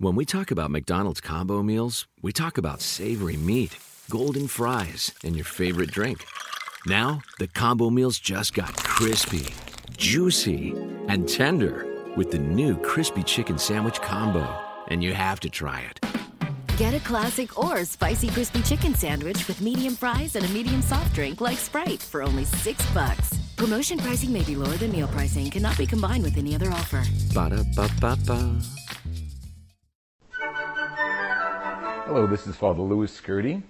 When we talk about McDonald's combo meals, we talk about savory meat, golden fries, and your favorite drink. Now, the combo meals just got crispy, juicy, and tender with the new crispy chicken sandwich combo. And you have to try it. Get a classic or spicy crispy chicken sandwich with medium fries and a medium soft drink like Sprite for only $6. Promotion pricing may be lower than meal pricing. Cannot be combined with any other offer. Ba-da-ba-ba-ba. Hello, this is Father Louis Scurti,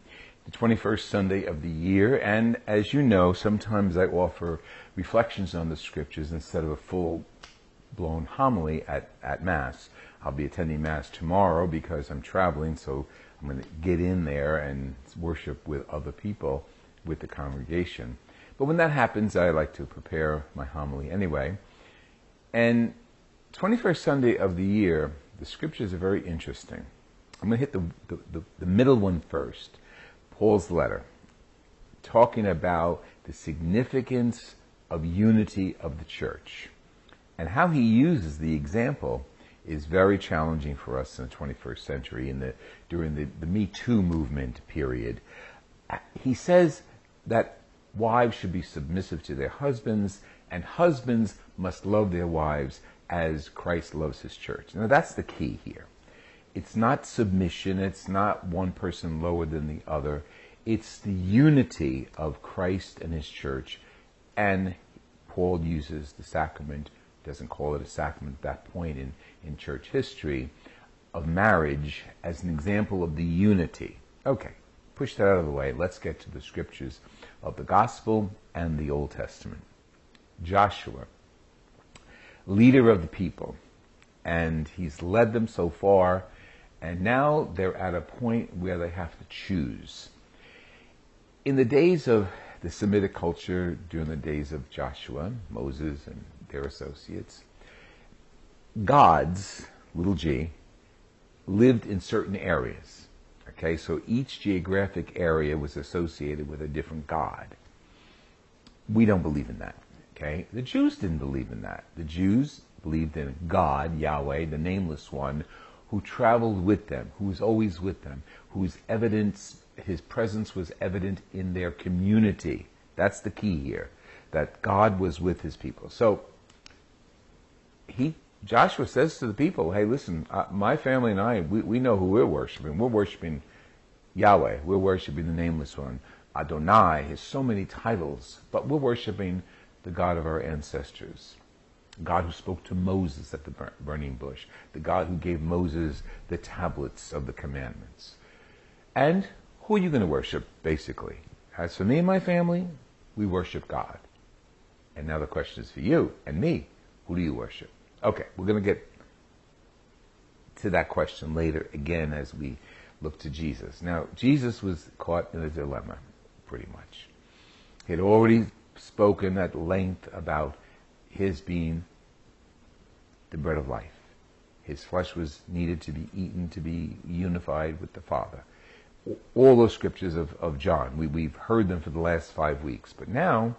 the 21st Sunday of the year, and as you know, sometimes I offer reflections on the Scriptures instead of a full-blown homily at Mass. I'll be attending Mass tomorrow because I'm traveling, so I'm going to get in there and worship with other people, with the congregation. But when that happens, I like to prepare my homily anyway. And 21st Sunday of the year, the Scriptures are very interesting. I'm going to hit the middle one first, Paul's letter, talking about the significance of unity of the church. And how he uses the example is very challenging for us in the 21st century, during the Me Too movement period. He says that wives should be submissive to their husbands, and husbands must love their wives as Christ loves his church. Now that's the key here. It's not submission, it's not one person lower than the other. It's the unity of Christ and his church. And Paul uses the sacrament, doesn't call it a sacrament at that point in church history, of marriage as an example of the unity. Okay, push that out of the way. Let's get to the Scriptures of the Gospel and the Old Testament. Joshua, leader of the people, and he's led them so far. And now they're at a point where they have to choose. In the days of the Semitic culture, during the days of Joshua, Moses, and their associates, gods, little g, lived in certain areas. Okay, so each geographic area was associated with a different god. We don't believe in that. Okay, the Jews didn't believe in that. The Jews believed in God, Yahweh, the nameless one, who traveled with them, who was always with them, whose evidence, his presence was evident in their community. That's the key here, that God was with his people. So Joshua says to the people, hey, listen, my family and I, we know who we're worshiping. We're worshiping Yahweh. We're worshiping the nameless one. Adonai has so many titles, but we're worshiping the God of our ancestors. God who spoke to Moses at the burning bush, the God who gave Moses the tablets of the commandments. And who are you going to worship, basically? As for me and my family, we worship God. And now the question is for you and me, who do you worship? Okay, we're going to get to that question later again as we look to Jesus. Now, Jesus was caught in a dilemma, pretty much. He had already spoken at length about his being the bread of life. His flesh was needed to be eaten, to be unified with the Father. All those Scriptures of John, we've heard them for the last 5 weeks. But now,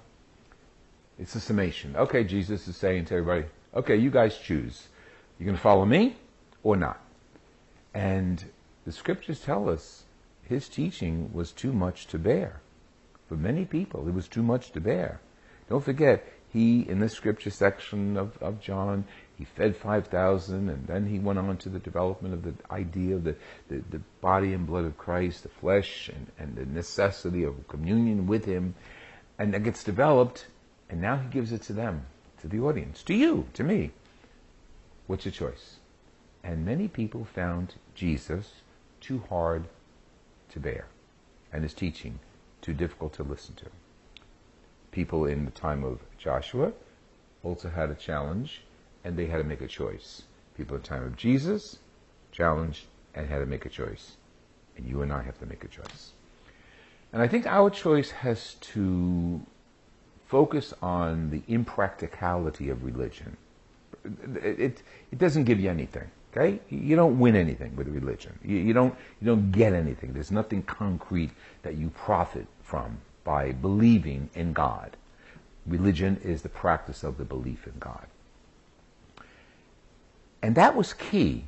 it's a summation. Okay, Jesus is saying to everybody, okay, you guys choose. You're going to follow me or not? And the Scriptures tell us his teaching was too much to bear. For many people, it was too much to bear. Don't forget, he, in the Scripture section of John, he fed 5,000, and then he went on to the development of the idea of the body and blood of Christ, the flesh, and the necessity of communion with him. And that gets developed, and now he gives it to them, to the audience, to you, to me. What's your choice? And many people found Jesus too hard to bear, and his teaching too difficult to listen to. People in the time of Joshua also had a challenge, and they had to make a choice. People in the time of Jesus, challenged and had to make a choice. And you and I have to make a choice. And I think our choice has to focus on the impracticality of religion. It doesn't give you anything, okay? You don't win anything with religion. You don't get anything. There's nothing concrete that you profit from by believing in God. Religion is the practice of the belief in God. And that was key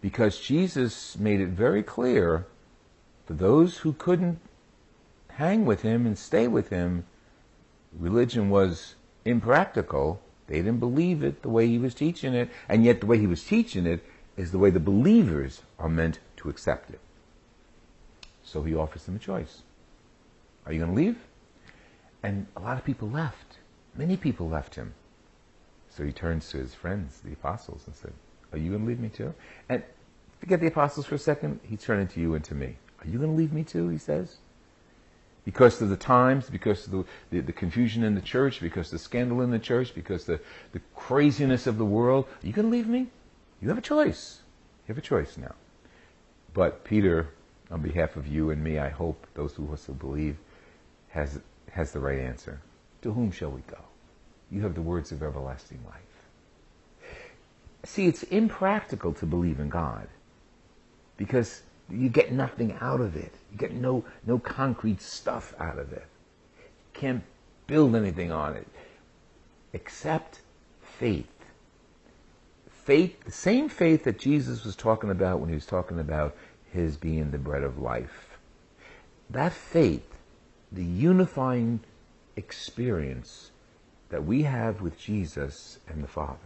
because Jesus made it very clear for those who couldn't hang with him and stay with him, religion was impractical. They didn't believe it the way he was teaching it, and yet the way he was teaching it is the way the believers are meant to accept it. So he offers them a choice. Are you going to leave? And a lot of people left. Many people left him. So he turns to his friends, the apostles, and said, are you going to leave me too? And forget the apostles for a second. He turned into you and to me. Are you going to leave me too, he says? Because of the times, because of the confusion in the church, because of the scandal in the church, because of the craziness of the world. Are you going to leave me? You have a choice. You have a choice now. But Peter, on behalf of you and me, I hope, those who also believe, has the right answer. To whom shall we go? You have the words of everlasting life. See, it's impractical to believe in God because you get nothing out of it. You get no concrete stuff out of it. You can't build anything on it except faith. Faith, the same faith that Jesus was talking about when he was talking about his being the bread of life. That faith, the unifying experience that we have with Jesus and the Father.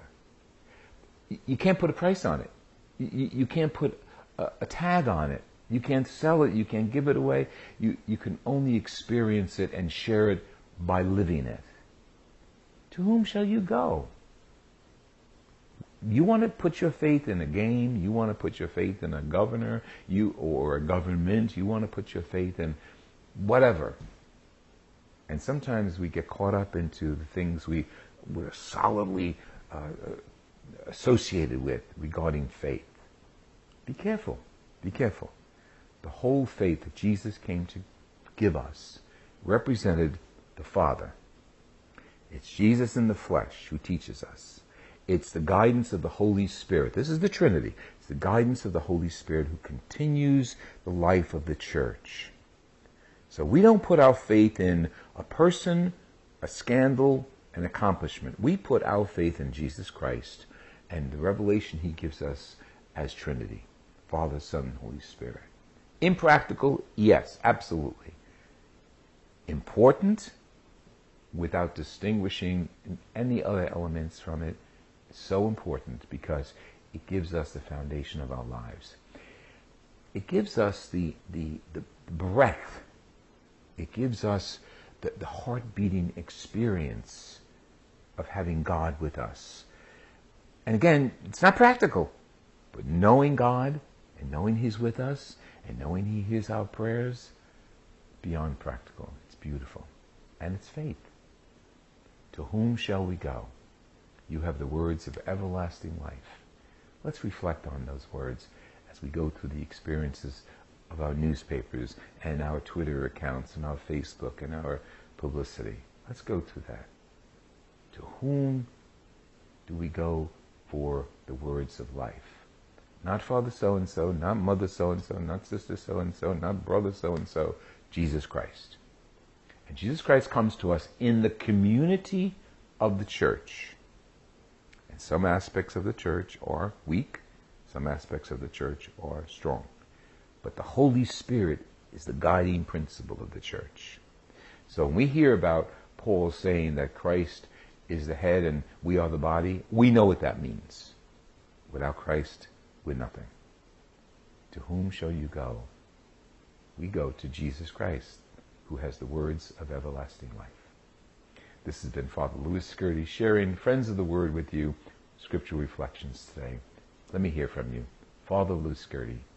You can't put a price on it. You can't put a tag on it. You can't sell it. You can't give it away. You can only experience it and share it by living it. To whom shall you go? You want to put your faith in a game. You want to put your faith in a governor, or a government. You want to put your faith in whatever. And sometimes we get caught up into the things we're solidly associated with regarding faith. Be careful. Be careful. The whole faith that Jesus came to give us represented the Father. It's Jesus in the flesh who teaches us. It's the guidance of the Holy Spirit. This is the Trinity. It's the guidance of the Holy Spirit who continues the life of the church. So we don't put our faith in a person, a scandal, an accomplishment. We put our faith in Jesus Christ and the revelation he gives us as Trinity, Father, Son, and Holy Spirit. Impractical? Yes, absolutely. Important without distinguishing any other elements from it. So important because it gives us the foundation of our lives. It gives us the breath. It gives us the heart-beating experience of having God with us. And again, it's not practical, but knowing God and knowing he's with us and knowing he hears our prayers, beyond practical. It's beautiful. And it's faith. To whom shall we go? You have the words of everlasting life. Let's reflect on those words as we go through the experiences of our newspapers and our Twitter accounts and our Facebook and our publicity. Let's go through that. To whom do we go for the words of life? Not Father so-and-so, not Mother so-and-so, not Sister so-and-so, not Brother so-and-so. Jesus Christ. And Jesus Christ comes to us in the community of the church. And some aspects of the church are weak, some aspects of the church are strong. But the Holy Spirit is the guiding principle of the church. So when we hear about Paul saying that Christ is the head and we are the body, we know what that means. Without Christ, we're nothing. To whom shall you go? We go to Jesus Christ, who has the words of everlasting life. This has been Father Louis Scurti sharing Friends of the Word with you, scriptural reflections today. Let me hear from you. Father Louis Scurti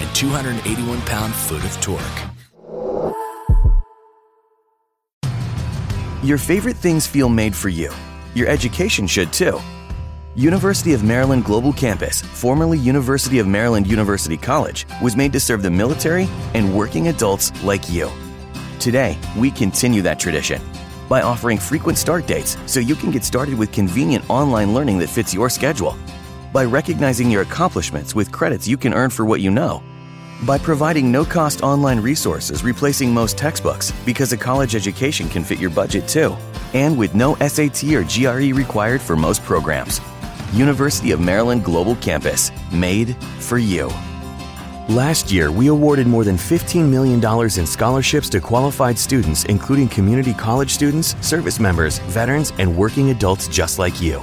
and 281 pound-foot of torque. Your favorite things feel made for you. Your education should too. University of Maryland Global Campus, formerly University of Maryland University College, was made to serve the military and working adults like you. Today, we continue that tradition by offering frequent start dates so you can get started with convenient online learning that fits your schedule, by recognizing your accomplishments with credits you can earn for what you know, by providing no-cost online resources replacing most textbooks because a college education can fit your budget too, and with no SAT or GRE required for most programs. University of Maryland Global Campus, made for you. Last year, we awarded more than $15 million in scholarships to qualified students, including community college students, service members, veterans, and working adults just like you.